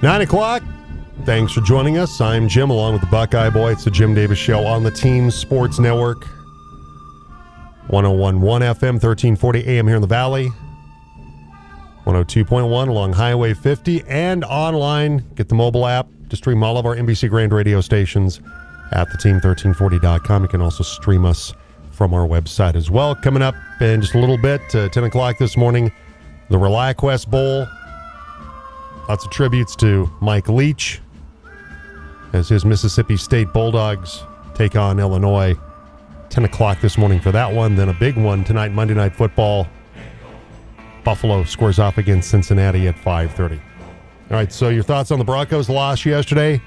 9 o'clock. Thanks for joining us. I'm Jim, along with the Buckeye Boy. It's the Jim Davis Show on the Team Sports Network. 101.1 FM, 1340 AM here in the Valley. 102.1 along Highway 50 and online. Get the mobile app to stream all of our NBC Grand Radio stations at theteam1340.com. You can also stream us from our website as well. Coming up in just a little bit, 10 o'clock this morning, the ReliaQuest Bowl. Lots of tributes to Mike Leach as his Mississippi State Bulldogs take on Illinois. 10 o'clock this morning for that one. Then a big one tonight, Monday Night Football. Buffalo squares off against Cincinnati at 5:30. All right, so your thoughts on the Broncos' loss yesterday?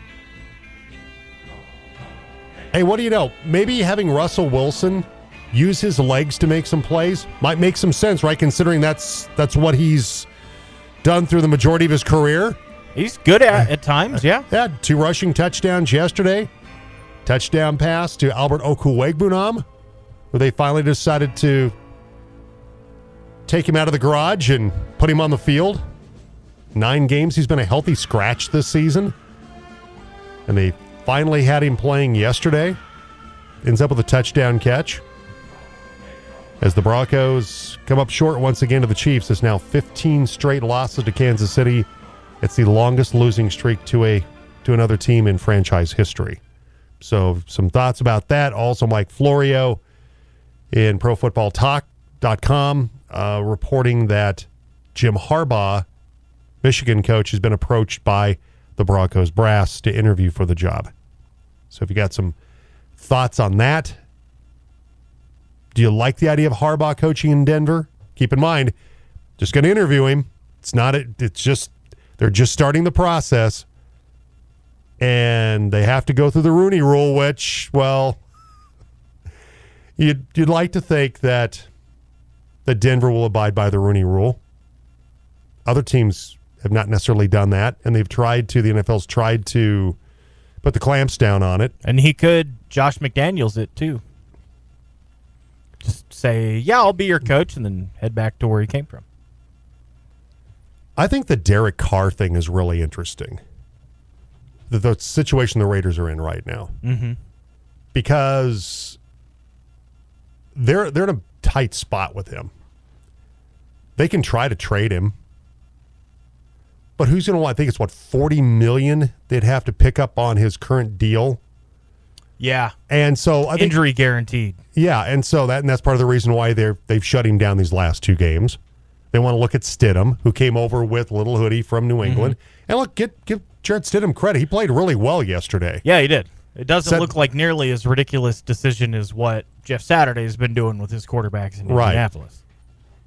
Hey, what do you know? Maybe having Russell Wilson use his legs to make some plays might make some sense, right? Considering that's what he's done through the majority of his career. He's good at times, yeah. Yeah, 2 rushing touchdowns yesterday. Touchdown pass to Albert Okwuegbunam, where they finally decided to take him out of the garage and put him on the field. 9 games, he's been a healthy scratch this season. And they finally had him playing yesterday. Ends up with a touchdown catch. As the Broncos come up short once again to the Chiefs, it's now 15 straight losses to Kansas City. It's the longest losing streak to another team in franchise history. So some thoughts about that. Also, Mike Florio in ProFootballTalk.com reporting that Jim Harbaugh, Michigan coach, has been approached by the Broncos brass to interview for the job. So if you got some thoughts on that, do you like the idea of Harbaugh coaching in Denver? Keep in mind, just going to interview him. They're just starting the process, and they have to go through the Rooney Rule, which, well, you'd like to think that Denver will abide by the Rooney Rule. Other teams have not necessarily done that, and the NFL's tried to put the clamps down on it. And he could Josh McDaniels it, too. Just say, yeah, I'll be your coach, and then head back to where he came from. I think the Derek Carr thing is really interesting. The situation the Raiders are in right now. Mm-hmm. Because they're in a tight spot with him. They can try to trade him. But who's going to want? I think it's, $40 million they'd have to pick up on his current deal. Yeah, and so I think, injury guaranteed. Yeah, and so that's part of the reason why they've shut him down these last 2 games. They want to look at Stidham, who came over with Little Hoodie from New England, and look, give Jared Stidham credit. He played really well yesterday. Yeah, he did. It doesn't look like nearly as ridiculous decision as what Jeff Saturday has been doing with his quarterbacks in Indianapolis.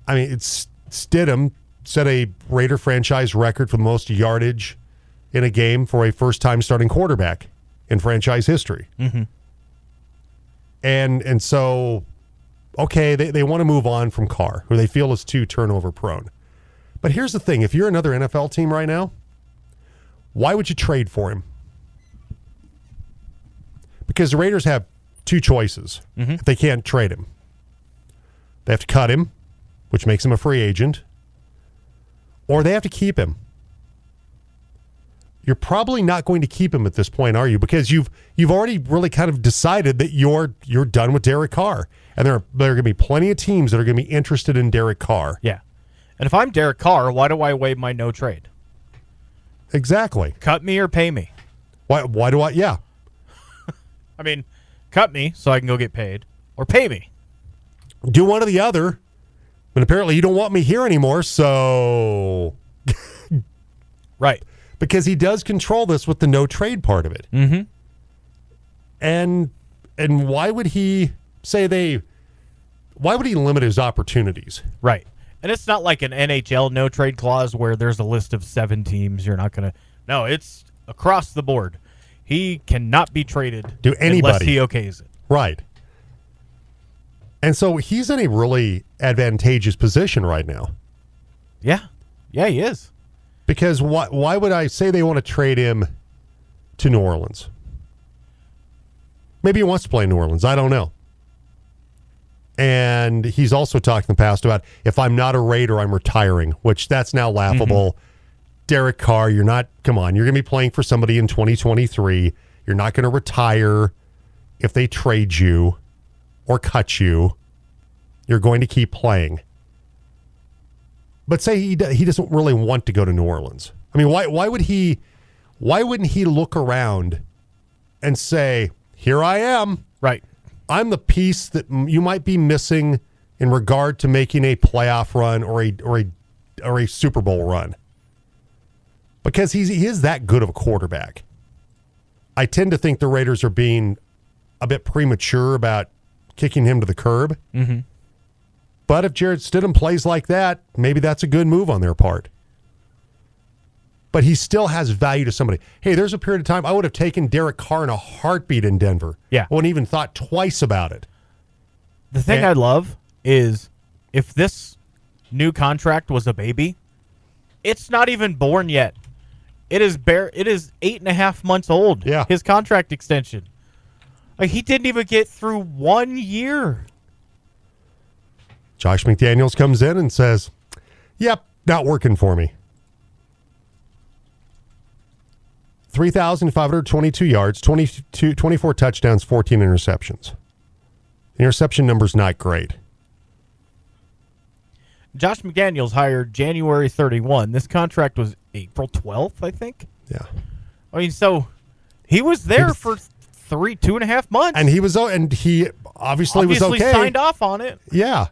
I mean, it's Stidham set a Raider franchise record for the most yardage in a game for a first-time starting quarterback in franchise history. Mm-hmm. And so, okay, they want to move on from Carr, who they feel is too turnover prone. But here's the thing. If you're another NFL team right now, why would you trade for him? Because the Raiders have 2 choices. Mm-hmm. If they can't trade him, they have to cut him, which makes him a free agent, or they have to keep him. You're probably not going to keep him at this point, are you? Because you've already really kind of decided that you're done with Derek Carr. And there are going to be plenty of teams that are going to be interested in Derek Carr. Yeah. And if I'm Derek Carr, why do I waive my no trade? Exactly. Cut me or pay me. Why do I? Yeah. I mean, cut me so I can go get paid, or pay me. Do one or the other. But apparently you don't want me here anymore, so... Right. Because he does control this with the no trade part of it. Mm-hmm. And why would he why would he limit his opportunities? Right. And it's not like an NHL no trade clause where there's a list of 7 teams you're not going to. No, it's across the board. He cannot be traded to anybody unless he okays it. Right. And so he's in a really advantageous position right now. Yeah. Yeah, he is. Because why would I say they want to trade him to New Orleans? Maybe he wants to play in New Orleans. I don't know. And he's also talked in the past about, if I'm not a Raider, I'm retiring, which that's now laughable. Mm-hmm. Derek Carr. You're not, come on, you're going to be playing for somebody in 2023. You're not going to retire if they trade you or cut you. You're going to keep playing. But say he doesn't really want to go to New Orleans. I mean, why wouldn't he look around and say, "Here I am. Right. I'm the piece that you might be missing in regard to making a playoff run or a Super Bowl run." Because he is that good of a quarterback. I tend to think the Raiders are being a bit premature about kicking him to the curb. Mm-hmm. But if Jared Stidham plays like that, maybe that's a good move on their part. But he still has value to somebody. Hey, there's a period of time I would have taken Derek Carr in a heartbeat in Denver. Yeah. I wouldn't even thought twice about it. The thing I love is if this new contract was a baby, it's not even born yet. It is 8.5 months old. Yeah. His contract extension. Like, he didn't even get through 1 year. Josh McDaniels comes in and says, "Yep, not working for me." 3,522 yards, 24 touchdowns, 14 interceptions. The interception number's not great. Josh McDaniels hired January 31. This contract was April 12th, I think. Yeah. I mean, so he was there for 2.5 months. And he obviously was okay. Signed off on it. Yeah.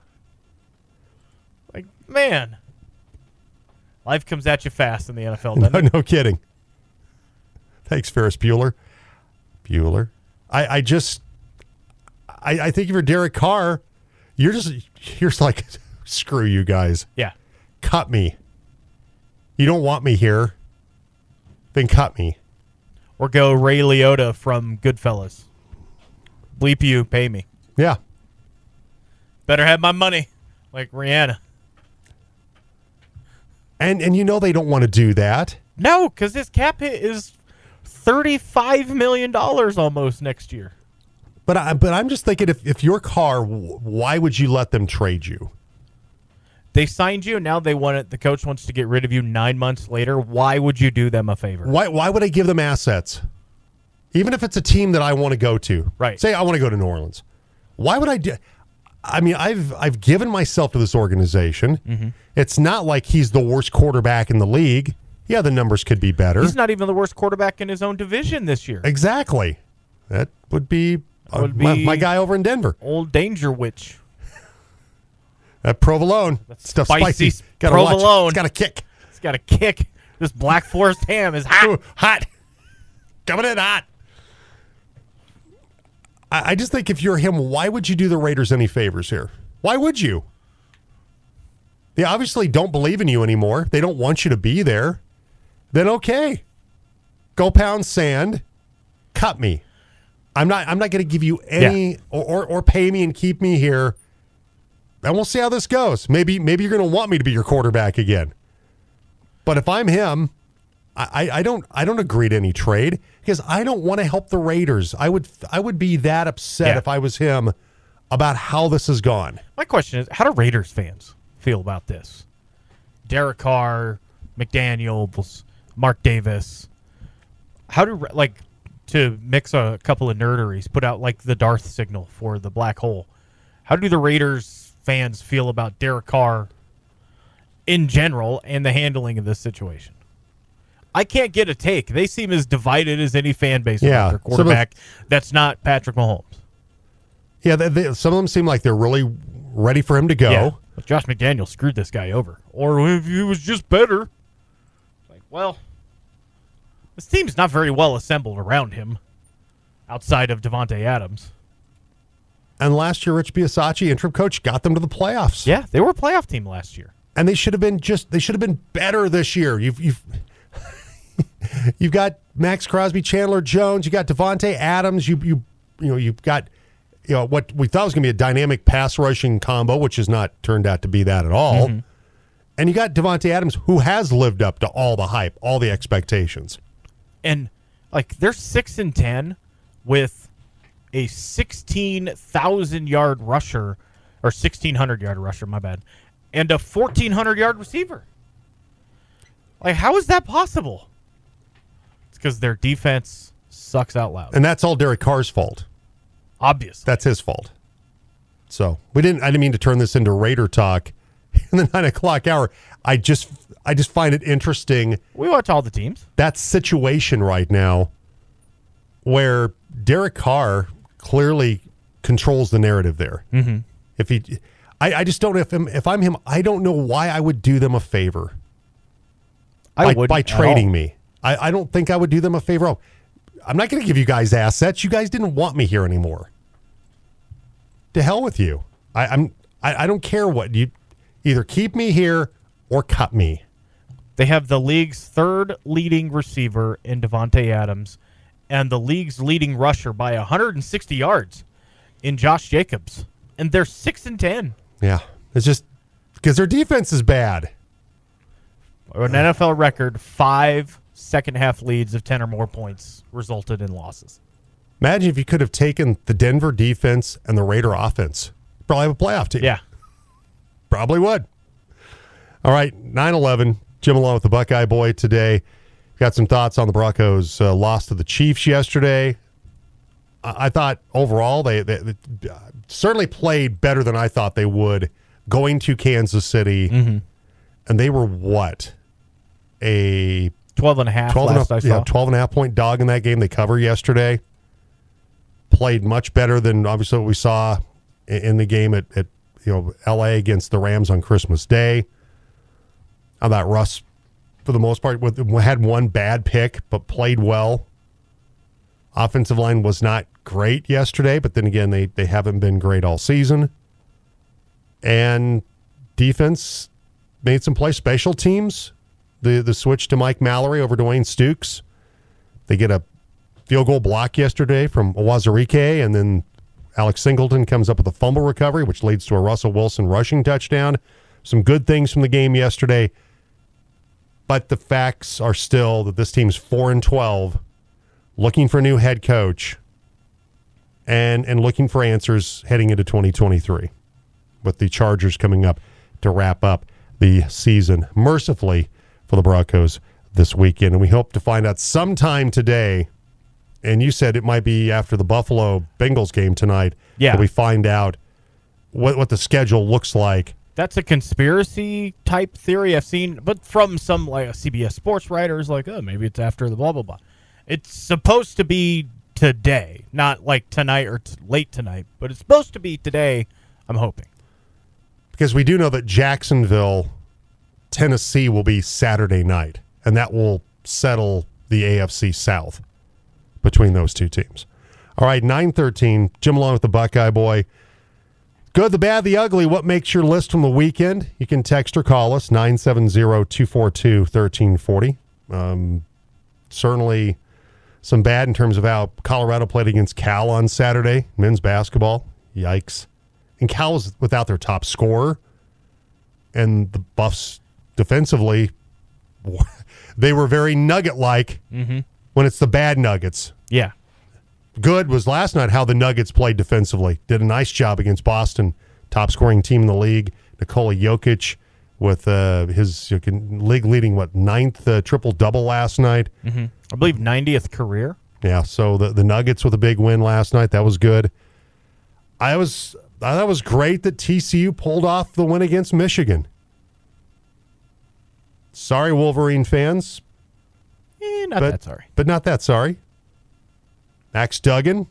Like, man. Life comes at you fast in the NFL, doesn't it? No kidding. Thanks, Ferris Bueller. I think if you're Derek Carr, you're just like, screw you guys. Yeah. Cut me. You don't want me here. Then cut me. Or go Ray Liotta from Goodfellas. Bleep you, pay me. Yeah. Better have my money, like Rihanna. And you know they don't want to do that. No, because this cap hit is $35 million almost next year. But I'm just thinking, if you're Carr, why would you let them trade you? They signed you, and now they want it. The coach wants to get rid of you 9 months later. Why would you do them a favor? Why would I give them assets? Even if it's a team that I want to go to. Right. Say I want to go to New Orleans. Why would I do... I mean, I've given myself to this organization. Mm-hmm. It's not like he's the worst quarterback in the league. Yeah, the numbers could be better. He's not even the worst quarterback in his own division this year. Exactly. That would be... my guy over in Denver. Old Danger Witch. That provolone. That's stuff spicy. Gotta provolone. Watch it. It's got a kick. This Black Forest ham is hot. Ooh, hot. Coming in hot. I just think if you're him, why would you do the Raiders any favors here? Why would you? They obviously don't believe in you anymore. They don't want you to be there. Then okay. Go pound sand. Cut me. I'm not going to give you any or pay me and keep me here. And we'll see how this goes. Maybe you're going to want me to be your quarterback again. But if I'm him, I don't agree to any trade because I don't want to help the Raiders. I would be that upset if I was him about how this has gone. My question is, how do Raiders fans feel about this? Derek Carr, McDaniels, Mark Davis. How do to mix a couple of nerderies, put out like the Darth signal for the black hole. How do the Raiders fans feel about Derek Carr in general and the handling of this situation? I can't get a take. They seem as divided as any fan base about their quarterback that's not Patrick Mahomes. Yeah, some of them seem like they're really ready for him to go. Yeah, but Josh McDaniels screwed this guy over. Or if he was just better. Like, well... This team's not very well assembled around him, outside of Davante Adams. And last year, Rich Bisaccia, interim coach, got them to the playoffs. Yeah, they were a playoff team last year, and they should have been better this year. You've got Max Crosby, Chandler Jones, you got Davante Adams, you've got what we thought was going to be a dynamic pass rushing combo, which has not turned out to be that at all. Mm-hmm. And you got Davante Adams, who has lived up to all the hype, all the expectations. And, like, they're 6-10 with a 16,000-yard rusher, or 1,600-yard rusher, my bad, and a 1,400-yard receiver. Like, how is that possible? It's because their defense sucks out loud. And that's all Derek Carr's fault. Obviously. That's his fault. So I didn't mean to turn this into Raider talk in the 9 o'clock hour. I just find it interesting. We watch all the teams. That situation right now where Derek Carr clearly controls the narrative there. Mm-hmm. If he, I just don't know if I'm him, I don't know why I would do them a favor. I would by trading me. I don't think I would do them a favor. Oh, I'm not going to give you guys assets. You guys didn't want me here anymore. To hell with you. I don't care what you either keep me here or cut me. They have the league's third leading receiver in Davante Adams and the league's leading rusher by 160 yards in Josh Jacobs. And they're 6-10. Yeah. It's just because their defense is bad. An NFL record, 5 second-half leads of 10 or more points resulted in losses. Imagine if you could have taken the Denver defense and the Raider offense. Probably have a playoff team. Yeah. Probably would. All right, 9-11. Jim along with the Buckeye Boy today. Got some thoughts on the Broncos' loss to the Chiefs yesterday. I thought overall they certainly played better than I thought they would going to Kansas City. Mm-hmm. And they were what? A 12.5 last I saw. Yeah, 12.5 point dog in that game. They covered yesterday. Played much better than obviously what we saw in the game at L.A. against the Rams on Christmas Day. I thought Russ, for the most part, had one bad pick, but played well. Offensive line was not great yesterday, but then again, they haven't been great all season. And defense made some play. Special teams, the switch to Mike Mallory over Dwayne Stukes. They get a field goal block yesterday from Awazarike, and then Alex Singleton comes up with a fumble recovery, which leads to a Russell Wilson rushing touchdown. Some good things from the game yesterday, but the facts are still that this team's 4-12, looking for a new head coach, and looking for answers heading into 2023, with the Chargers coming up to wrap up the season, mercifully, for the Broncos this weekend. And we hope to find out sometime today, and you said it might be after the Buffalo Bengals game tonight, that we find out what the schedule looks like. That's a conspiracy-type theory I've seen, but from some like CBS sports writers, like, oh, maybe it's after the blah, blah, blah. It's supposed to be today, not like tonight or late tonight, but it's supposed to be today, I'm hoping. Because we do know that Jacksonville, Tennessee will be Saturday night, and that will settle the AFC South between those two teams. All right, 9:13, Jim along with the Buckeye Boy. Good, the bad, the ugly. What makes your list from the weekend? You can text or call us, 970-242-1340. Certainly some bad in terms of how Colorado played against Cal on Saturday, men's basketball. Yikes. And Cal was without their top scorer, and the Buffs defensively, they were very nugget-like when it's the bad Nuggets. Yeah. Good was last night how the Nuggets played defensively. Did a nice job against Boston, top-scoring team in the league. Nikola Jokic with his league-leading, ninth triple-double last night. Mm-hmm. I believe 90th career. Yeah, so the Nuggets with a big win last night. That was good. I thought it was great that TCU pulled off the win against Michigan. Sorry, Wolverine fans. Not that sorry. But not that sorry. Max Duggan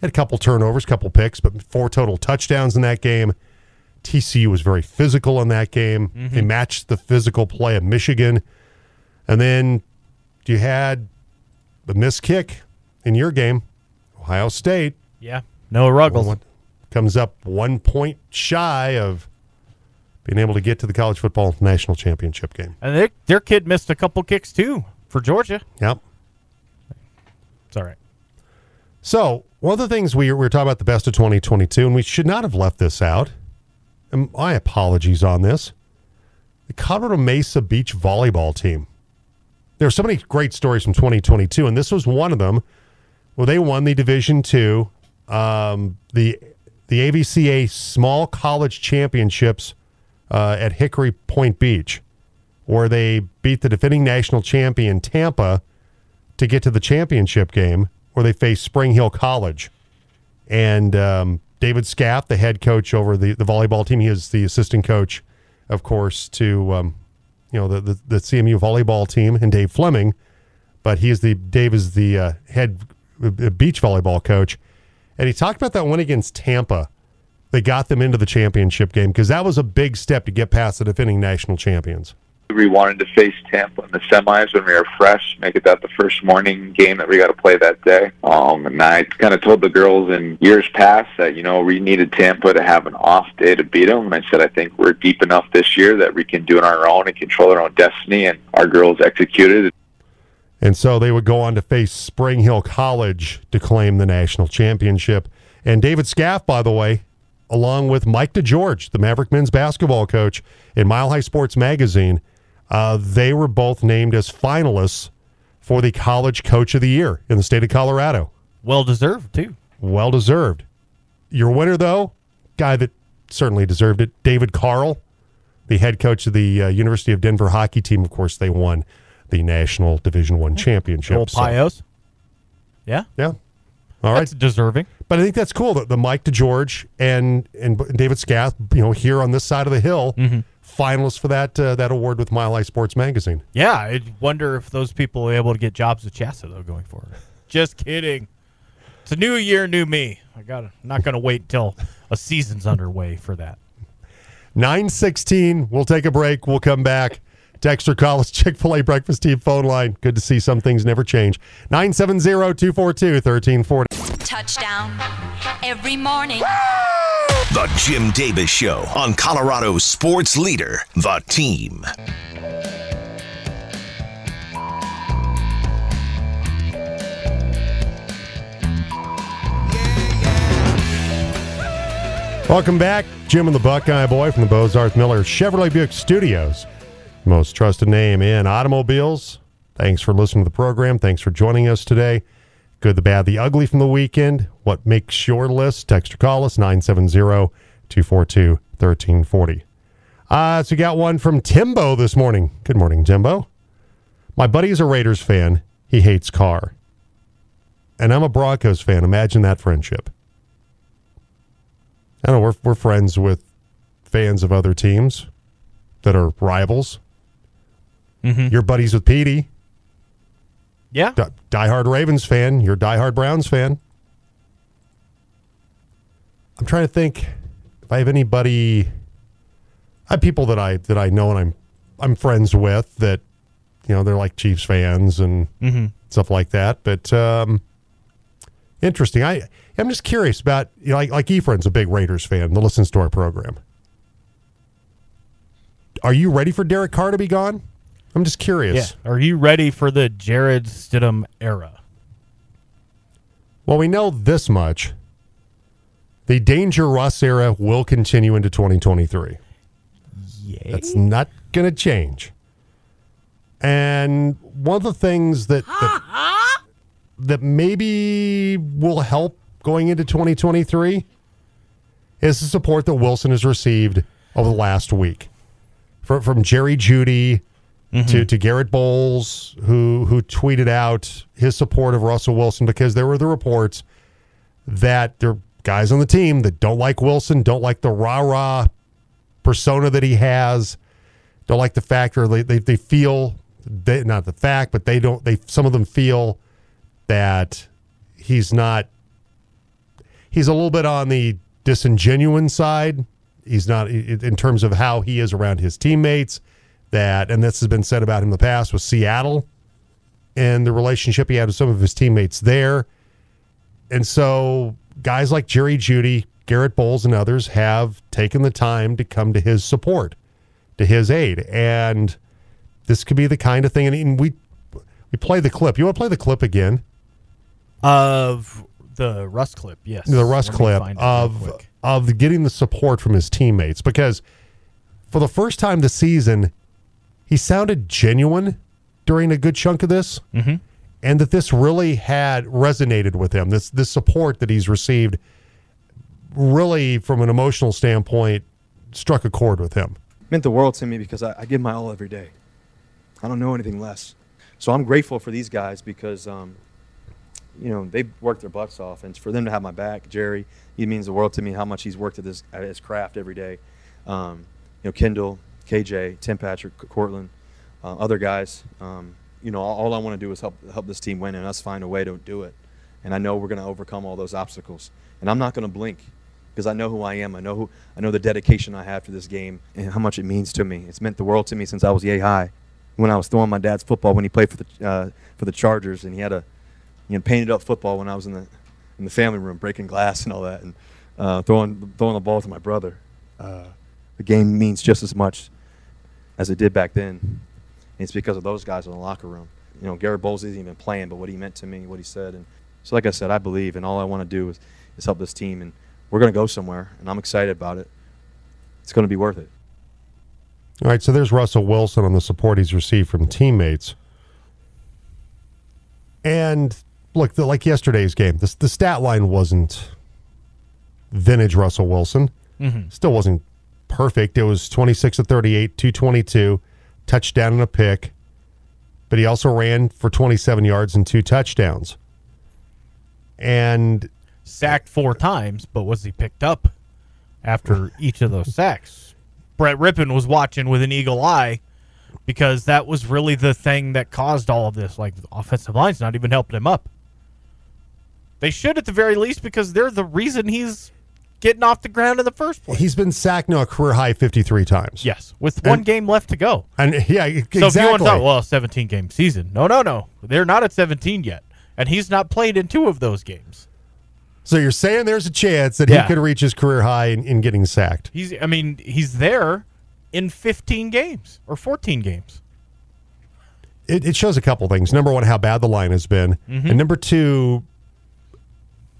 had a couple turnovers, couple picks, but 4 total touchdowns in that game. TCU was very physical in that game. Mm-hmm. They matched the physical play of Michigan. And then you had the missed kick in your game, Ohio State. Yeah, Noah Ruggles. Comes up 1 point shy of being able to get to the college football national championship game. And their kid missed a couple kicks, too, for Georgia. Yep. It's all right. So, one of the things we were talking about the best of 2022, and we should not have left this out, and my apologies on this, the Colorado Mesa Beach volleyball team. There are so many great stories from 2022, and this was one of them where they won the Division II, the AVCA Small College Championships at Hickory Point Beach. or they beat the defending national champion Tampa to get to the championship game, or they face Spring Hill College. And David Scaff, the head coach over the volleyball team, he is the assistant coach, of course, to the CMU volleyball team, and Dave Fleming, but he is the Dave is the head beach volleyball coach. And he talked about that one against Tampa. They got them into the championship game because that was a big step to get past the defending national champions. We wanted to face Tampa in the semis when we were fresh, make it that the first morning game that we got to play that day. And I kind of told the girls in years past that, you know, we needed Tampa to have an off day to beat them. And I said, I think we're deep enough this year that we can do it on our own and control our own destiny. And our girls executed. And so they would go on to face Spring Hill College to claim the national championship. And David Scaff, by the way, along with Mike DeGeorge, the Maverick men's basketball coach, in Mile High Sports Magazine, they were both named as finalists for the College Coach of the Year in the state of Colorado. Well-deserved, too. Well-deserved. Your winner, though, guy that certainly deserved it, David Carl, the head coach of the University of Denver hockey team. Of course, they won the National Division I championship. Old Pios. Yeah? Yeah. All right. That's deserving. But I think that's cool that the Mike DeGeorge and David Scaff, you know, here on this side of the hill, finalists for that that award with Mile High Sports Magazine. Yeah, I wonder if those people are able to get jobs with Shasta, though, going forward. Just kidding. It's a new year, new me. I'm not going to wait until a season's underway for that. 9:16, we'll take a break. We'll come back. Text or call us, Chick-fil-A Breakfast Team phone line. Good to see some things never change. 970-242-1340. Touchdown every morning. Woo! The Jim Davis Show on Colorado's sports leader, The Team. Welcome back. Jim and the Buckeye Boy from the Bozarth Miller Chevrolet Buick Studios. Most trusted name in automobiles. Thanks for listening to the program. Thanks for joining us today. Good, the bad, the ugly from the weekend. What makes your list? Text or call us, 970-242-1340. So we got one from Timbo this morning. Good morning, Timbo. My buddy is a Raiders fan. He hates Carr. And I'm a Broncos fan. Imagine that friendship. I know we're friends with fans of other teams that are rivals. You're buddies with Petey. Yeah. Diehard Ravens fan. You're diehard Browns fan. I'm trying to think if I have anybody. I have people that I know and I'm friends with that, you know, they're like Chiefs fans and stuff like that. But interesting. I'm just curious about, you know, like Ephraim's a big Raiders fan that listens to our program. Are you ready for Derek Carr to be gone? I'm just curious. Yeah. Are you ready for the Jared Stidham era? Well, we know this much. The Danger Russ era will continue into 2023. Yay. That's not going to change. And one of the things that maybe will help going into 2023 is the support that Wilson has received over the last week. From Jerry Judy to Garrett Bowles, who tweeted out his support of Russell Wilson, because there were the reports that there are guys on the team that don't like Wilson, don't like the rah-rah persona that he has, don't like the fact, or they feel, not the fact, but some of them feel that he's a little bit on the disingenuine side. He's not, in terms of how he is around his teammates, and this has been said about him in the past with Seattle and the relationship he had with some of his teammates there. And so guys like Jerry Judy, Garrett Bowles, and others have taken the time to come to his support, to his aid. And this could be the kind of thing, and we play the clip. You want to play the clip again? Of the Russ clip, yes. The Russ clip of getting the support from his teammates, because for the first time this season, he sounded genuine during a good chunk of this, and that this really had resonated with him. This support that he's received really, from an emotional standpoint, struck a chord with him. It meant the world to me because I give my all every day. I don't know anything less. So I'm grateful for these guys because, you know, they've worked their butts off. And for them to have my back, Jerry, he means the world to me, how much he's worked at his craft every day. You know, Kendall, KJ, Tim Patrick, Cortland, other guys. You know, all I want to do is help this team win and us find a way to do it. And I know we're going to overcome all those obstacles. And I'm not going to blink because I know who I am. I know the dedication I have to this game and how much it means to me. It's meant the world to me since I was yay high. When I was throwing my dad's football, when he played for the Chargers, and he had a, you know, painted up football when I was in the family room breaking glass and all that, and throwing the ball to my brother. The game means just as much as it did back then. And it's because of those guys in the locker room. You know, Garrett Bowles isn't even playing, but what he meant to me, what he said, and so like I said, I believe, and all I want to do is help this team, and we're going to go somewhere, and I'm excited about it. It's going to be worth it. All right, so there's Russell Wilson on the support he's received from teammates. And, look, like yesterday's game, the stat line wasn't vintage Russell Wilson. Mm-hmm. Still wasn't perfect. It was 26 of 38, 222, touchdown and a pick. But he also ran for 27 yards and 2 touchdowns. And sacked 4 times, but was he picked up after each of those sacks? Brett Rypien was watching with an eagle eye because that was really the thing that caused all of this. Like, the offensive line's not even helping him up. They should at the very least because they're the reason he's getting off the ground in the first place. He's been sacked now a career-high 53 times. Yes, with one game left to go. And yeah, exactly. So if you want to talk, well, 17-game season. No. They're not at 17 yet, and he's not played in 2 of those games. So you're saying there's a chance that he could reach his career high in getting sacked. He's there in 15 games or 14 games. It shows a couple things. Number one, how bad the line has been. Mm-hmm. And number two,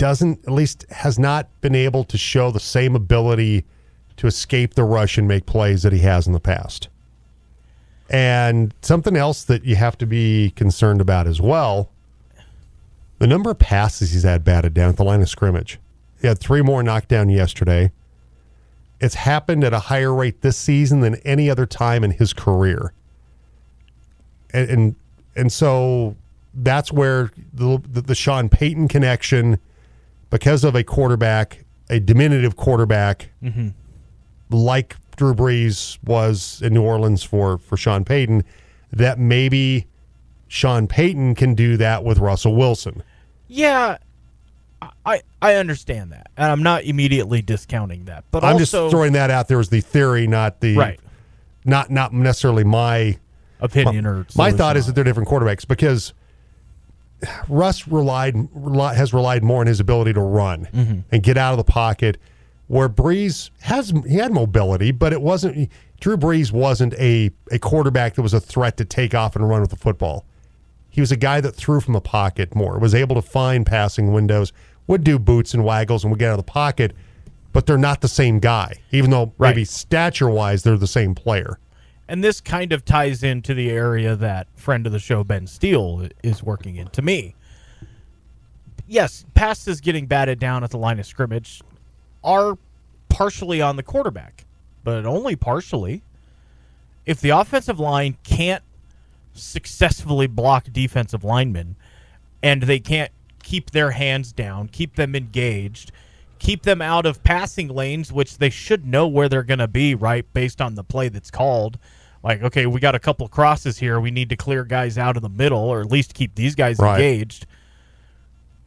has not been able to show the same ability to escape the rush and make plays that he has in the past. And something else that you have to be concerned about as well, the number of passes he's had batted down at the line of scrimmage. He had 3 more knockdown yesterday. It's happened at a higher rate this season than any other time in his career. And so that's where the Sean Payton connection, because of a diminutive quarterback, mm-hmm. like Drew Brees was in New Orleans for Sean Payton, that maybe Sean Payton can do that with Russell Wilson. Yeah, I understand that, and I'm not immediately discounting that. But I'm also just throwing that out there as the theory, not the right. Not necessarily my opinion or my thought is that they're different quarterbacks because Russ has relied more on his ability to run mm-hmm. and get out of the pocket, where Brees had mobility, but it wasn't. Drew Brees wasn't a quarterback that was a threat to take off and run with the football. He was a guy that threw from the pocket more, was able to find passing windows, would do boots and waggles and would get out of the pocket, but they're not the same guy, even though maybe stature-wise they're the same player. And this kind of ties into the area that friend of the show Ben Steele is working in to me. Yes, passes getting batted down at the line of scrimmage are partially on the quarterback, but only partially. If the offensive line can't successfully block defensive linemen, and they can't keep their hands down, keep them engaged, keep them out of passing lanes, which they should know where they're going to be, right, based on the play that's called. Like, okay, we got a couple crosses here. We need to clear guys out of the middle or at least keep these guys engaged.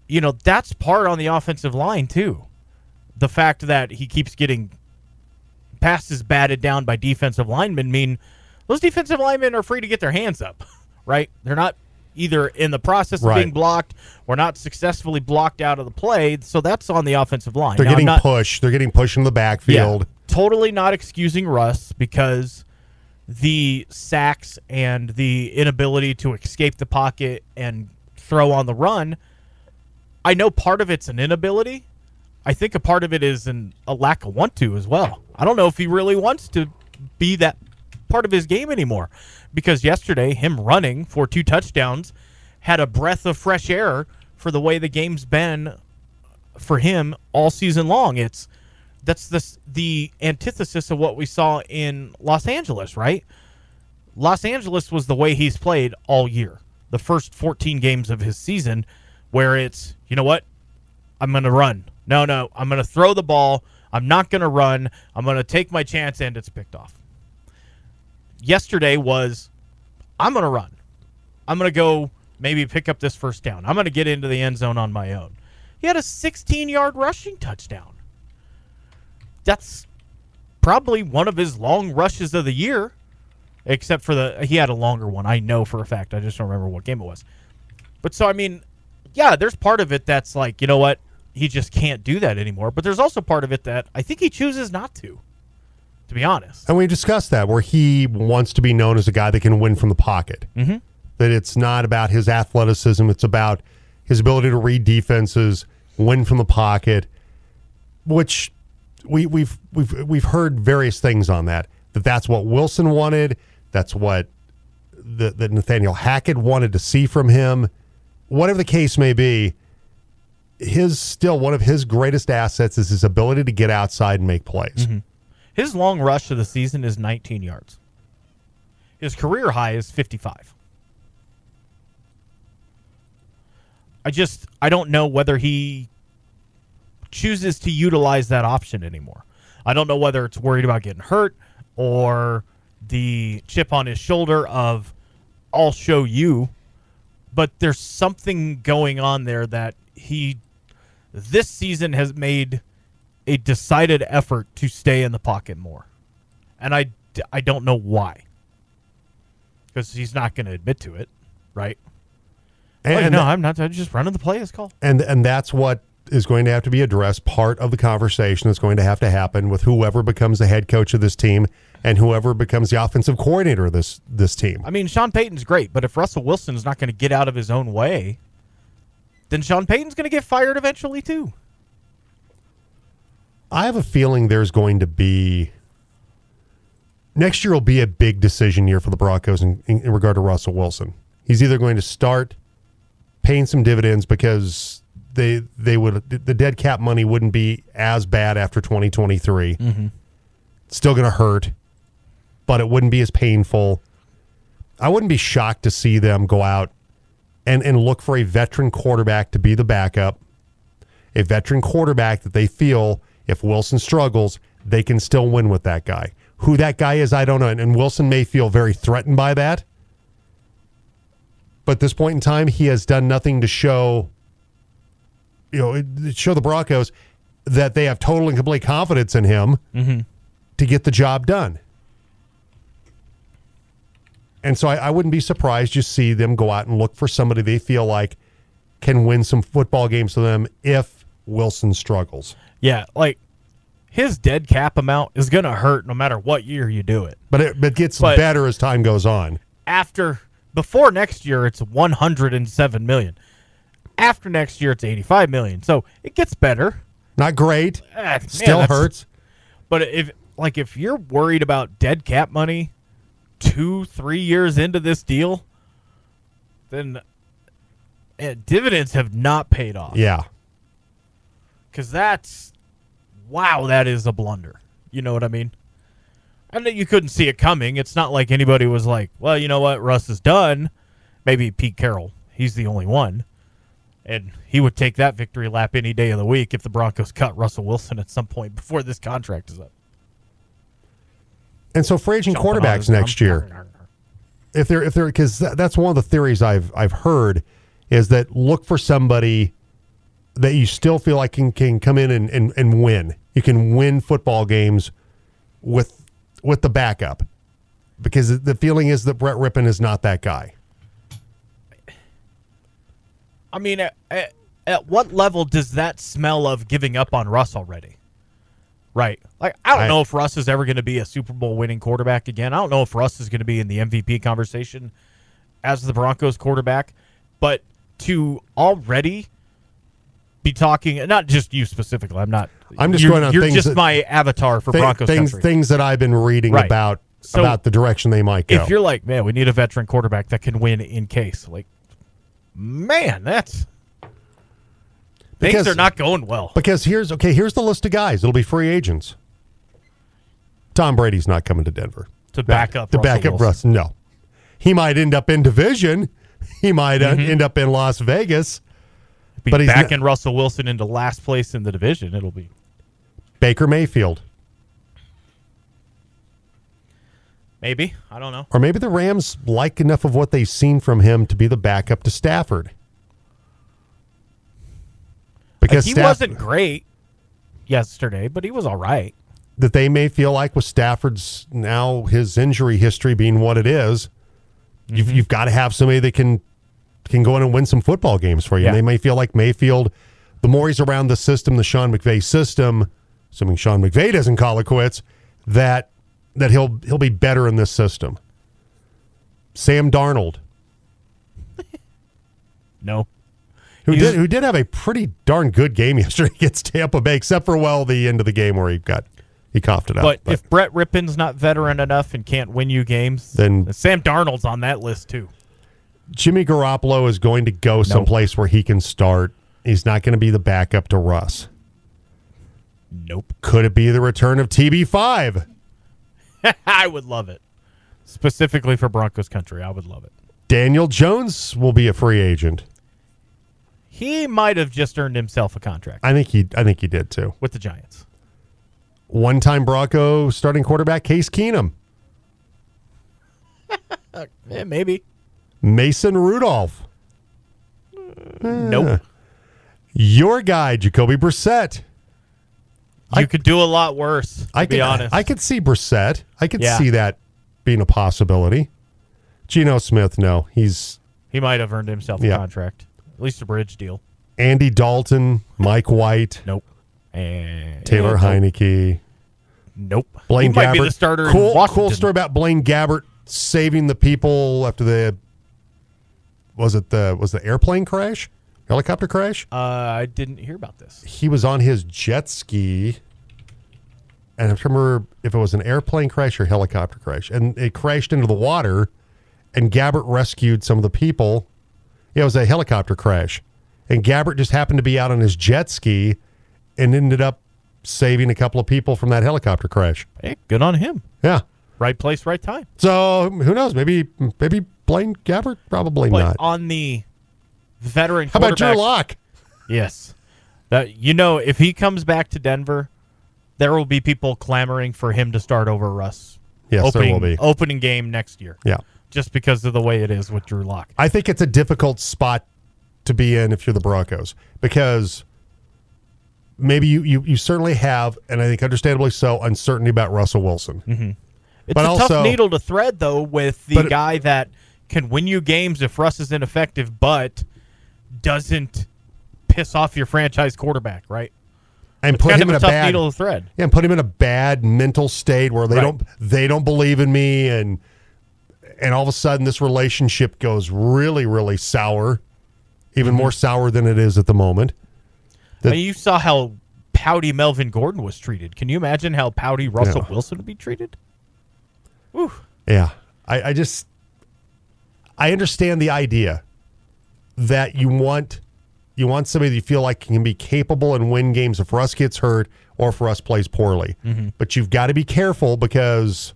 You know, that's part on the offensive line, too. The fact that he keeps getting passes batted down by defensive linemen mean those defensive linemen are free to get their hands up, right? They're not either in the process of being blocked or not successfully blocked out of the play, so that's on the offensive line. They're getting pushed. They're getting pushed in the backfield. Yeah, totally not excusing Russ because the sacks and the inability to escape the pocket and throw on the run, I know part of it's an inability. I think a part of it is a lack of want to as well. I don't know if he really wants to be that part of his game anymore because yesterday him running for 2 touchdowns had a breath of fresh air for the way the game's been for him all season long. That's the antithesis of what we saw in Los Angeles, right? Los Angeles was the way he's played all year, the first 14 games of his season, where it's, you know what, I'm going to run. No, I'm going to throw the ball. I'm not going to run. I'm going to take my chance, and it's picked off. Yesterday was, I'm going to run. I'm going to go maybe pick up this first down. I'm going to get into the end zone on my own. He had a 16-yard rushing touchdown. That's probably one of his long rushes of the year, except for he had a longer one. I know for a fact. I just don't remember what game it was. But so, I mean, yeah, there's part of it that's like, you know what? He just can't do that anymore. But there's also part of it that I think he chooses not to be honest. And we discussed that, where he wants to be known as a guy that can win from the pocket. Mm-hmm. That it's not about his athleticism. It's about his ability to read defenses, win from the pocket, which we've heard various things on that. That's what Wilson wanted. That's what that Nathaniel Hackett wanted to see from him. Whatever the case may be, one of his greatest assets is his ability to get outside and make plays. Mm-hmm. His long rush of the season is 19 yards. His career high is 55. I don't know whether he chooses to utilize that option anymore. I don't know whether it's worried about getting hurt or the chip on his shoulder of, I'll show you. But there's something going on there that he, this season, has made a decided effort to stay in the pocket more. And I don't know why. Because he's not going to admit to it, right? I'm not. I'm just running the play is called. And that's what is going to have to be addressed, part of the conversation that's going to have to happen with whoever becomes the head coach of this team and whoever becomes the offensive coordinator of this team. I mean, Sean Payton's great, but if Russell Wilson is not going to get out of his own way, then Sean Payton's going to get fired eventually too. I have a feeling there's going to be... Next year will be a big decision year for the Broncos in regard to Russell Wilson. He's either going to start paying some dividends because... the dead cap money wouldn't be as bad after 2023. Mm-hmm. It's still going to hurt, but it wouldn't be as painful. I wouldn't be shocked to see them go out and look for a veteran quarterback to be the backup, a veteran quarterback that they feel if Wilson struggles, they can still win with that guy. Who that guy is, I don't know, and Wilson may feel very threatened by that. But at this point in time, he has done nothing to show the Broncos that they have total and complete confidence in him mm-hmm. to get the job done. And so I wouldn't be surprised to see them go out and look for somebody they feel like can win some football games for them if Wilson struggles. Yeah, like his dead cap amount is going to hurt no matter what year you do it. But it gets better as time goes on. Before next year, it's $107 million. After next year, it's $85 million. So it gets better. Not great. Still hurts. But if you're worried about dead cap money 2-3 years into this deal, then dividends have not paid off. Yeah. Because that is a blunder. You know what I mean? I know you couldn't see it coming. It's not like anybody was like, well, you know what? Russ is done. Maybe Pete Carroll. He's the only one. And he would take that victory lap any day of the week if the Broncos cut Russell Wilson at some point before this contract is up. And so for aging quarterbacks next year, if they're because that's one of the theories I've heard is that look for somebody that you still feel like can come in and win. You can win football games with the backup because the feeling is that Brett Rypien is not that guy. I mean, at what level does that smell of giving up on Russ already? Right. Like, I don't know if Russ is ever going to be a Super Bowl winning quarterback again. I don't know if Russ is going to be in the MVP conversation as the Broncos quarterback. But to already be talking, not just you specifically. I'm just going on things. You're just my avatar for Broncos country. Things that I've been reading right. about the direction they might go. If you're like, man, we need a veteran quarterback that can win in case, like. Man, things are not going well. Because here's the list of guys. It'll be free agents. Tom Brady's not coming to Denver. To back up Russell Wilson. No. He might end up in division. He might end up in Las Vegas. But he's backing Russell Wilson into last place in the division. It'll be Baker Mayfield. Maybe. I don't know. Or maybe the Rams like enough of what they've seen from him to be the backup to Stafford. Because he wasn't great yesterday, but he was all right. That they may feel like with Stafford's now his injury history being what it is, you've got to have somebody that can go in and win some football games for you. Yeah. And they may feel like Mayfield, the more he's around the system, the Sean McVay system, assuming Sean McVay doesn't call it quits, that he'll be better in this system. Sam Darnold. No. Who did have a pretty darn good game yesterday against Tampa Bay, except for, well, the end of the game where he coughed it up. But if Brett Rypien's not veteran enough and can't win you games, then Sam Darnold's on that list too. Jimmy Garoppolo is going to go someplace where he can start. He's not going to be the backup to Russ. Nope. Could it be the return of TB5? I would love it. Specifically for Broncos country, I would love it. Daniel Jones will be a free agent. He might have just earned himself a contract. I think he did too. With the Giants. One-time Bronco starting quarterback Case Keenum. Yeah, maybe. Mason Rudolph. Nope. Your guy, Jacoby Brissett. You could do a lot worse, to be honest. I could see Brissett. I could see that being a possibility. Geno Smith, no. He might have earned himself a contract. At least a bridge deal. Andy Dalton, Mike White. Nope. And Taylor Heineke. Nope. Blaine Gabbert. Might be the starter. Cool story about Blaine Gabbert saving the people after was the airplane crash? Helicopter crash? I didn't hear about this. He was on his jet ski, and I can't remember if it was an airplane crash or helicopter crash, and it crashed into the water, and Gabbert rescued some of the people. It was a helicopter crash, and Gabbert just happened to be out on his jet ski and ended up saving a couple of people from that helicopter crash. Hey, good on him. Yeah. Right place, right time. So, who knows? Maybe Blaine Gabbert? Probably not. On the veteran quarterback. How about Drew Lock? Yes. If he comes back to Denver, there will be people clamoring for him to start over Russ. Yes, there will be. Opening game next year. Yeah. Just because of the way it is with Drew Lock. I think it's a difficult spot to be in if you're the Broncos. Because maybe you certainly have, and I think understandably so, uncertainty about Russell Wilson. Mm-hmm. It's a tough needle to thread, though, with the guy that can win you games if Russ is ineffective, but doesn't piss off your franchise quarterback, right? And it's needle to thread. Yeah, and put him in a bad mental state where they don't believe in me, and all of a sudden this relationship goes really, really sour, even more sour than it is at the moment. You saw how pouty Melvin Gordon was treated. Can you imagine how pouty Russell Wilson would be treated? Whew. Yeah. I understand the idea that you want somebody that you feel like can be capable and win games if Russ gets hurt or if Russ plays poorly. Mm-hmm. But you've got to be careful because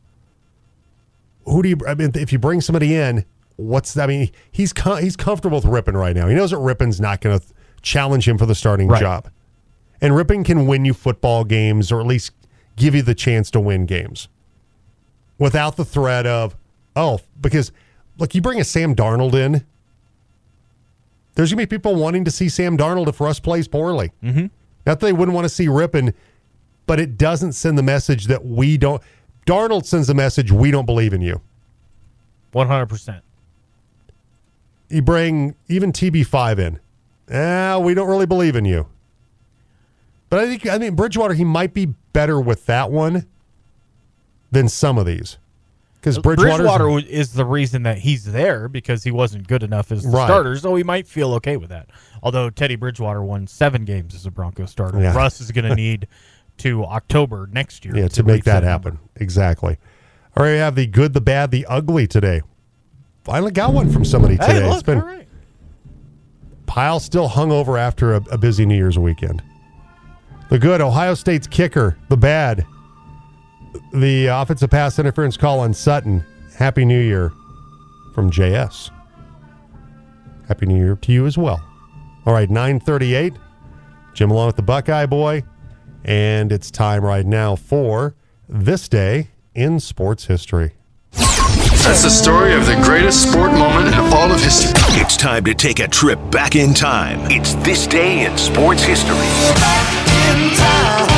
if you bring somebody in, he's comfortable with Rypien right now. He knows that Rippon's not going to challenge him for the starting job. And Rypien can win you football games or at least give you the chance to win games. Without the threat of, because, look, you bring a Sam Darnold in, there's going to be people wanting to see Sam Darnold if Russ plays poorly. Mm-hmm. Not that they wouldn't want to see Rypien, but it doesn't send the message that Darnold sends the message, we don't believe in you. 100%. You bring even TB5 in. We don't really believe in you. But I think Bridgewater, he might be better with that one than some of these. Because Bridgewater is the reason that he's there, because he wasn't good enough as the starter, so he might feel okay with that. Although Teddy Bridgewater won 7 games as a Broncos starter. Yeah. Russ is going to need to October next year. Yeah, to make that happen. Exactly. All right, we have the good, the bad, the ugly today. Finally got one from somebody today. Hey, look, it's been all right. Pyle still hungover after a busy New Year's weekend. The good, Ohio State's kicker. The bad, the offensive pass interference call on Sutton. Happy New Year. from JS. Happy New Year to you as well. All right, 9:38. Jim along with the Buckeye Boy. And it's time right now for This Day in Sports History. That's the story of the greatest sport moment in all of history. It's time to take a trip back in time. It's This Day in Sports History. Back in time.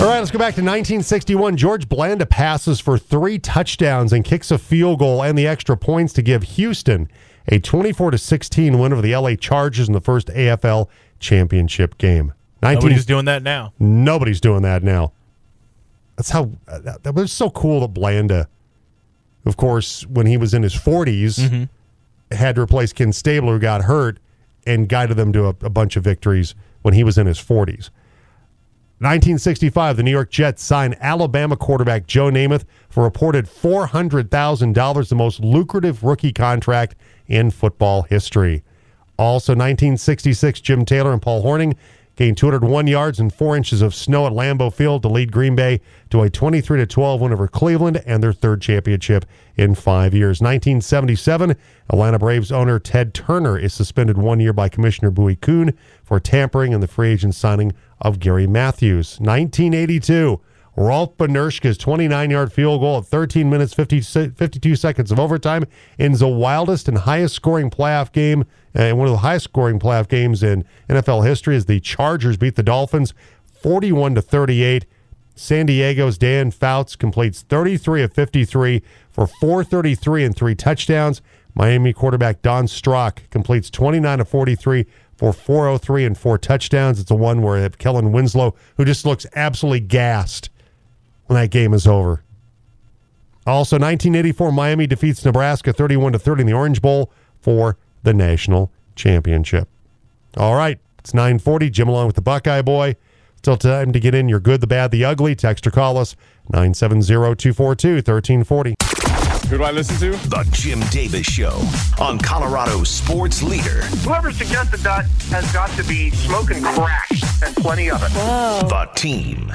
All right, let's go back to 1961. George Blanda passes for 3 touchdowns and kicks a field goal and the extra points to give Houston a 24-16 win over the LA Chargers in the first AFL championship game. Nobody's doing that now. Nobody's doing that now. That's how that was so cool that Blanda, of course, when he was in his 40s, had to replace Ken Stabler, who got hurt, and guided them to a bunch of victories when he was in his 40s. 1965, the New York Jets signed Alabama quarterback Joe Namath for reported $400,000, the most lucrative rookie contract in football history. Also, 1966, Jim Taylor and Paul Hornung gained 201 yards and 4 inches of snow at Lambeau Field to lead Green Bay to a 23-12 win over Cleveland and their third championship in 5 years. 1977, Atlanta Braves owner Ted Turner is suspended 1 year by Commissioner Bowie Kuhn for tampering in the free agent signing of Gary Matthews. 1982, Rolf Bonierska's 29-yard field goal at 13 minutes, 52 seconds of overtime ends the wildest and highest-scoring playoff game, and one of the highest-scoring playoff games in NFL history, as the Chargers beat the Dolphins 41-38. San Diego's Dan Fouts completes 33 of 53 for 433 and 3 touchdowns. Miami quarterback Don Strock completes 29 of 43 for 403 and 4 touchdowns. It's the one where they have Kellen Winslow, who just looks absolutely gassed when that game is over. Also, 1984, Miami defeats Nebraska 31-30 in the Orange Bowl for the national championship. All right, it's 9:40. Jim along with the Buckeye Boy. Still time to get in your good, the bad, the ugly. Text or call us, 970-242-1340. Who do I listen to? The Jim Davis Show on Colorado's sports leader. Whoever suggested that has got to be smoking crack, and plenty of it. Whoa. The team.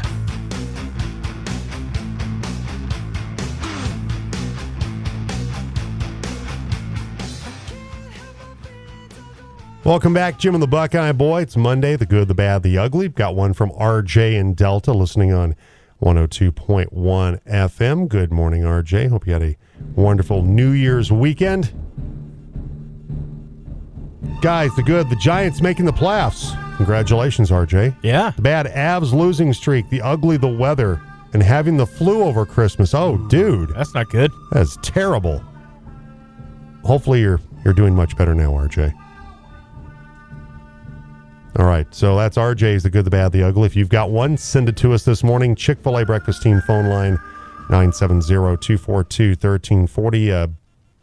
Welcome back, Jim and the Buckeye Boy. It's Monday, the good, the bad, the ugly. We've got one from RJ in Delta, listening on 102.1 FM. Good morning, RJ. Hope you had a wonderful New Year's weekend. Guys, the good, the Giants making the playoffs. Congratulations, RJ. Yeah. The bad, Avs losing streak. The ugly, the weather. And having the flu over Christmas. Oh, dude. That's not good. That's terrible. Hopefully you're doing much better now, RJ. All right, so that's RJ's The Good, the Bad, the Ugly. If you've got one, send it to us this morning. Chick-fil-A Breakfast Team phone line, 970-242-1340.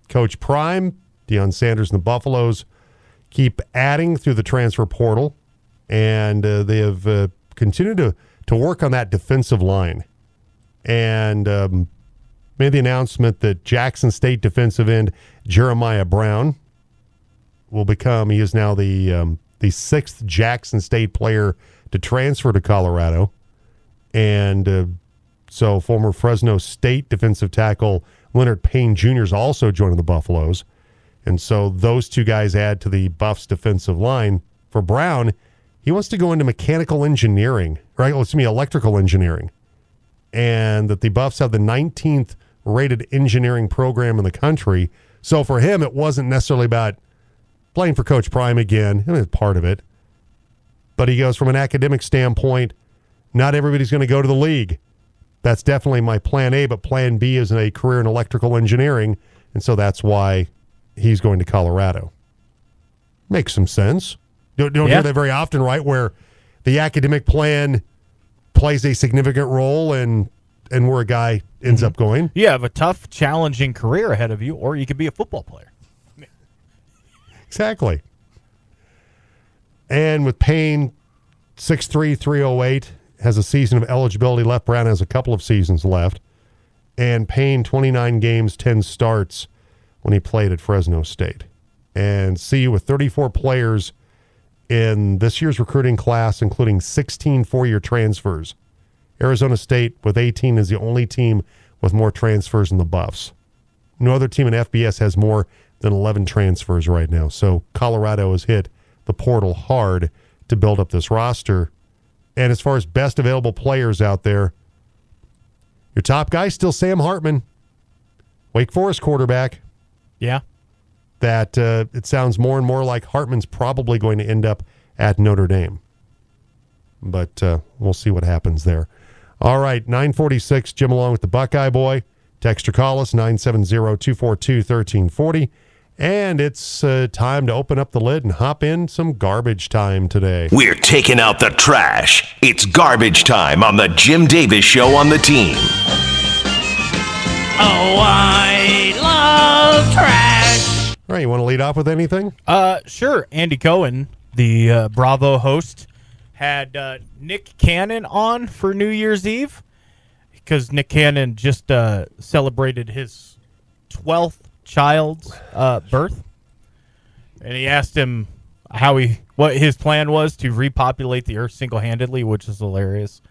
Coach Prime, Deion Sanders and the Buffaloes keep adding through the transfer portal, and they have continued to work on that defensive line. And made the announcement that Jackson State defensive end Jeremiah Brown will become, he is now the 6th Jackson State player to transfer to Colorado. And so former Fresno State defensive tackle Leonard Payne Jr. is also joining the Buffaloes. And so those two guys add to the Buffs defensive line. For Brown, he wants to go into mechanical engineering, right? Well, excuse me, electrical engineering. And that the Buffs have the 19th rated engineering program in the country. So for him, it wasn't necessarily about playing for Coach Prime again, and it's part of it. But he goes, from an academic standpoint, not everybody's going to go to the league. That's definitely my plan A, but plan B is a career in electrical engineering, and so that's why he's going to Colorado. Makes some sense. You don't hear that very often, right, where the academic plan plays a significant role and where a guy ends up going. You have a tough, challenging career ahead of you, or you could be a football player. Exactly. And with Payne, 6'3", 308, has a season of eligibility left. Brown has a couple of seasons left. And Payne, 29 games, 10 starts when he played at Fresno State. And CU with 34 players in this year's recruiting class, including 16 four-year transfers. Arizona State with 18 is the only team with more transfers than the Buffs. No other team in FBS has more than 11 transfers right now. So Colorado has hit the portal hard to build up this roster. And as far as best available players out there, your top guy still Sam Hartman, Wake Forest quarterback. Yeah. That it sounds more and more like Hartman's probably going to end up at Notre Dame. But we'll see what happens there. All right, 946, Jim along with the Buckeye Boy. Text or call us, 970-242-1340. And it's time to open up the lid and hop in some garbage time today. We're taking out the trash. It's garbage time on the Jim Davis Show on the team. Oh, I love trash. All right, you want to lead off with anything? Sure. Andy Cohen, the Bravo host, had Nick Cannon on for New Year's Eve because Nick Cannon just celebrated his 12th child's birth, and he asked him what his plan was to repopulate the earth single-handedly, which is hilarious.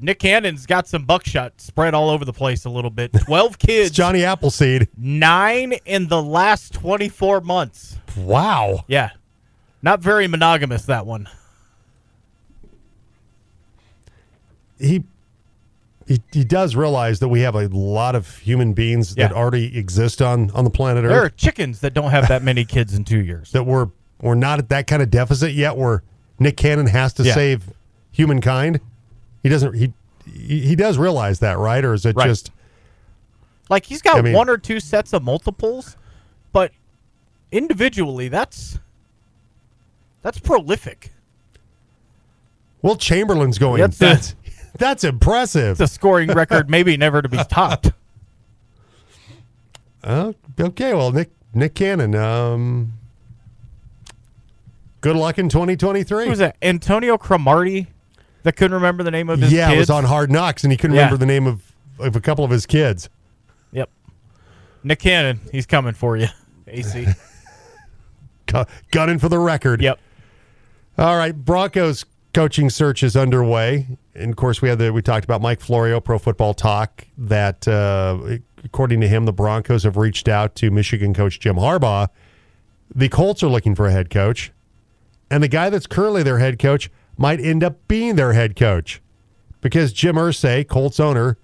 Nick Cannon's got some buckshot spread all over the place a little bit. 12 kids. It's Johnny Appleseed. 9 in the last 24 months. Wow. Yeah. Not very monogamous, that one. He does realize that we have a lot of human beings that already exist on the planet Earth. There are chickens that don't have that many kids in 2 years. That we're not at that kind of deficit yet where Nick Cannon has to save humankind. He doesn't he does realize that, right? Or is it just like he's got one or two sets of multiples, but individually that's prolific. Will Chamberlain's going That's impressive. It's a scoring record maybe never to be topped. Okay, well, Nick Cannon, good luck in 2023. Who was that? Antonio Cromartie that couldn't remember the name of his kids? Yeah, it was on Hard Knocks, and he couldn't remember the name of a couple of his kids. Yep. Nick Cannon, he's coming for you, AC. Gunning for the record. Yep. All right, Broncos coaching search is underway. And, of course, we talked about Mike Florio, Pro Football Talk, that according to him, the Broncos have reached out to Michigan coach Jim Harbaugh. The Colts are looking for a head coach. And the guy that's currently their head coach might end up being their head coach because Jim Irsay, Colts owner,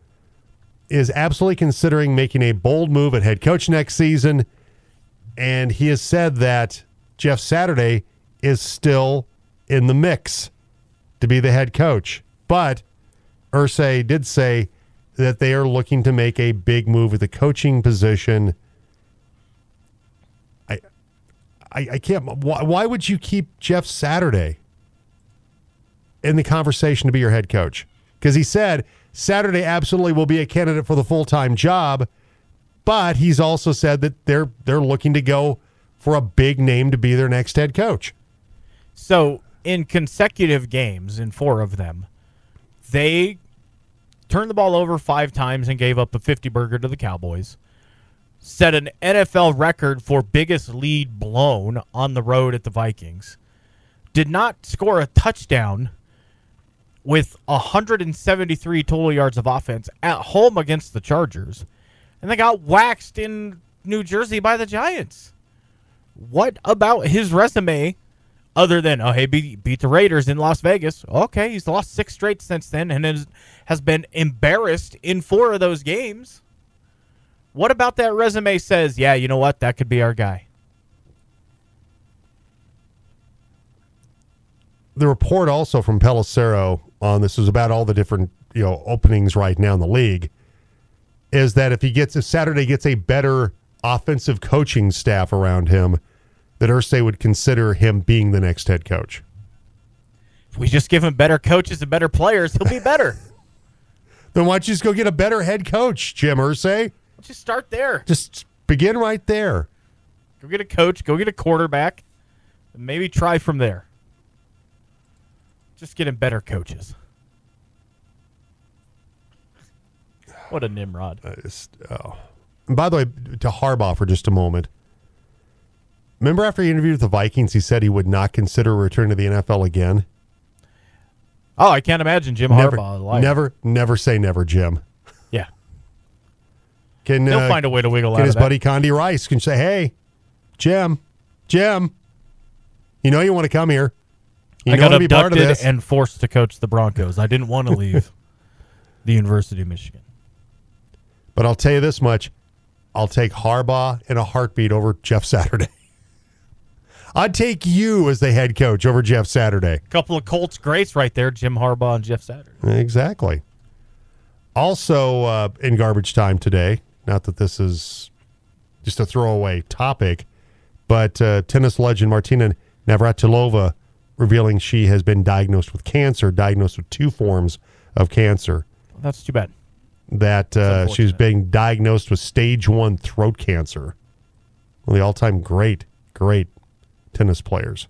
is absolutely considering making a bold move at head coach next season. And he has said that Jeff Saturday is still in the mix to be the head coach. But Irsay did say that they are looking to make a big move at the coaching position. I can't. Why would you keep Jeff Saturday in the conversation to be your head coach? Because he said Saturday absolutely will be a candidate for the full-time job, but he's also said that they're looking to go for a big name to be their next head coach. So in consecutive games, in 4 of them, they turned the ball over 5 times and gave up a 50-burger to the Cowboys. Set an NFL record for biggest lead blown on the road at the Vikings. Did not score a touchdown with 173 total yards of offense at home against the Chargers. And they got waxed in New Jersey by the Giants. What about his resume? Other than, oh, hey, beat the Raiders in Las Vegas. Okay, he's lost 6 straight since then and has been embarrassed in 4 of those games. What about that resume says, yeah, you know what, that could be our guy? The report also from Pelissero on this is about all the different openings right now in the league is that if Saturday gets a better offensive coaching staff around him, that Irsay would consider him being the next head coach. If we just give him better coaches and better players, he'll be better. Then why don't you just go get a better head coach, Jim Irsay? Just start there. Just begin right there. Go get a coach, go get a quarterback, and maybe try from there. Just get him better coaches. What a Nimrod. And by the way, to Harbaugh for just a moment, remember after he interviewed with the Vikings, he said he would not consider returning to the NFL again? Oh, I can't imagine Jim Harbaugh. Never say never, Jim. Yeah. They'll find a way to wiggle out of that. His buddy Condi Rice can say, hey, Jim, you know you want to come here. I got abducted and forced to coach the Broncos. I didn't want to leave the University of Michigan. But I'll tell you this much. I'll take Harbaugh in a heartbeat over Jeff Saturday. I'd take you as the head coach over Jeff Saturday. Couple of Colts greats right there, Jim Harbaugh and Jeff Saturday. Exactly. Also, in garbage time today, not that this is just a throwaway topic, but tennis legend Martina Navratilova revealing she has been diagnosed with cancer, diagnosed with 2 forms of cancer. That's too bad. That she's being diagnosed with stage 1 throat cancer. One of the all-time great tennis players.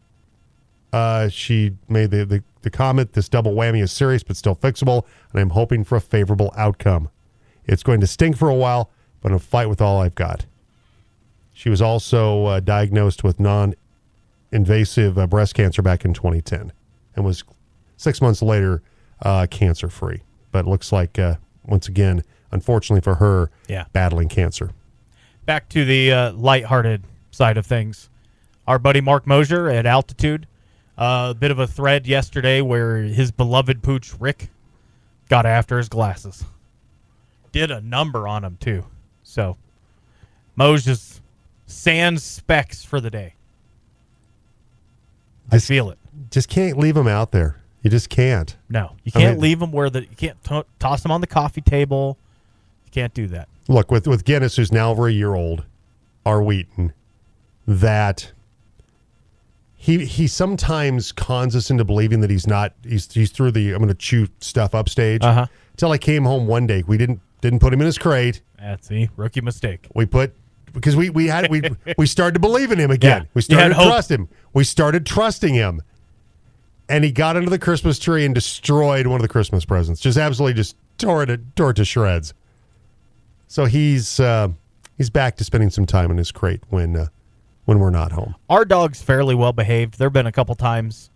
She made the comment, this double whammy is serious but still fixable, and I'm hoping for a favorable outcome. It's going to stink for a while, but I'll fight with all I've got. She was also diagnosed with non-invasive breast cancer back in 2010 and was 6 months later cancer-free. But it looks like, once again, unfortunately for her, battling cancer. Back to the lighthearted side of things. Our buddy Mark Mosier at Altitude, a bit of a thread yesterday where his beloved pooch, Rick, got after his glasses. Did a number on him, too. So, Mosier's sans specs for the day. I feel it. Just can't leave him out there. You just can't. No, you can't leave them where you can't toss them on the coffee table. You can't do that. Look, with Guinness, who's now over a year old, R. Wheaton, that he sometimes cons us into believing that he's through the I'm going to chew stuff up stage. Uh-huh. Until I came home one day, we didn't put him in his crate. That's the rookie mistake. We put. Because we started to believe in him again. Yeah. We started to trust him. We started trusting him. And he got under the Christmas tree and destroyed one of the Christmas presents. Just absolutely tore it to shreds. So he's back to spending some time in his crate when we're not home. Our dog's fairly well behaved. There have been a couple times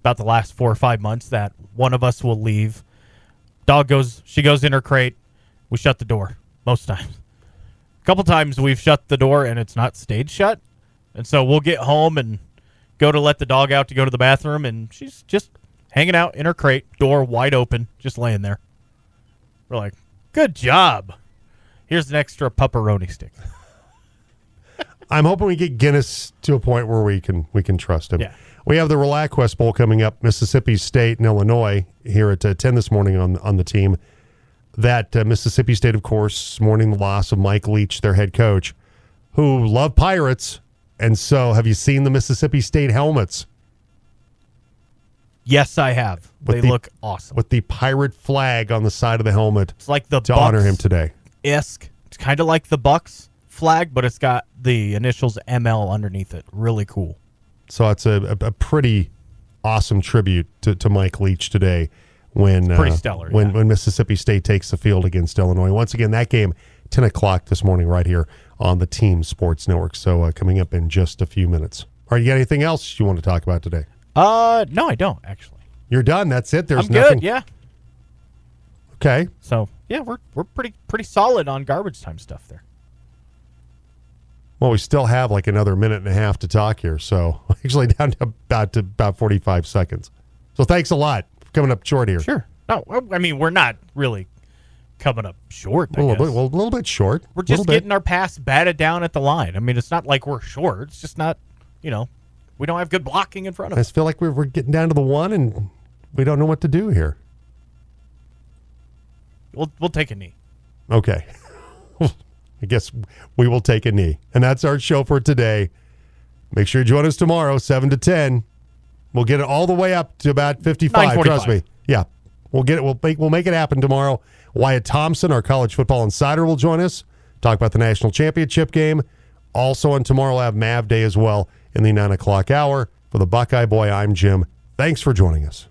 about the last 4 or 5 months that one of us will leave. Dog goes in her crate. We shut the door most times. A couple times we've shut the door and it's not stayed shut. And so we'll get home and go to let the dog out to go to the bathroom, and she's just hanging out in her crate, door wide open, just laying there. We're like, good job. Here's an extra pepperoni stick. I'm hoping we get Guinness to a point where we can trust him. Yeah. We have the ReliaQuest Bowl coming up, Mississippi State and Illinois, here at 10 this morning on the team. That Mississippi State, of course, mourning the loss of Mike Leach, their head coach, who loved Pirates. And so, have you seen the Mississippi State helmets? Yes, I have. They look awesome. With the pirate flag on the side of the helmet. It's like the Bucks. To honor him today. Isk. It's kind of like the Bucks flag, but it's got the initials ML underneath it. Really cool. So, it's a pretty awesome tribute to Mike Leach today when Mississippi State takes the field against Illinois. Once again, that game, 10 o'clock this morning right here on the Team Sports Network. So coming up in just a few minutes. All right, you got anything else you want to talk about today? No, I don't, actually. You're done. That's it. There's nothing. I'm good, yeah. Okay. So, yeah, we're pretty solid on garbage time stuff there. Well, we still have like another minute and a half to talk here. So, actually down to about 45 seconds. So, thanks a lot for coming up short here. Sure. No, I mean, we're not really coming up short, a little bit short. We're just getting our pass batted down at the line. I mean, it's not like we're short. It's just not, we don't have good blocking in front of us. I just feel like we're getting down to the one, and we don't know what to do here. We'll take a knee. Okay. I guess we will take a knee. And that's our show for today. Make sure you join us tomorrow, 7 to 10. We'll get it all the way up to about 55, trust me. Yeah. We'll get it. We'll make it happen tomorrow. Wyatt Thompson, our college football insider, will join us. Talk about the national championship game. Also on tomorrow, we'll have Mav Day as well in the 9 o'clock hour. For the Buckeye Boy, I'm Jim. Thanks for joining us.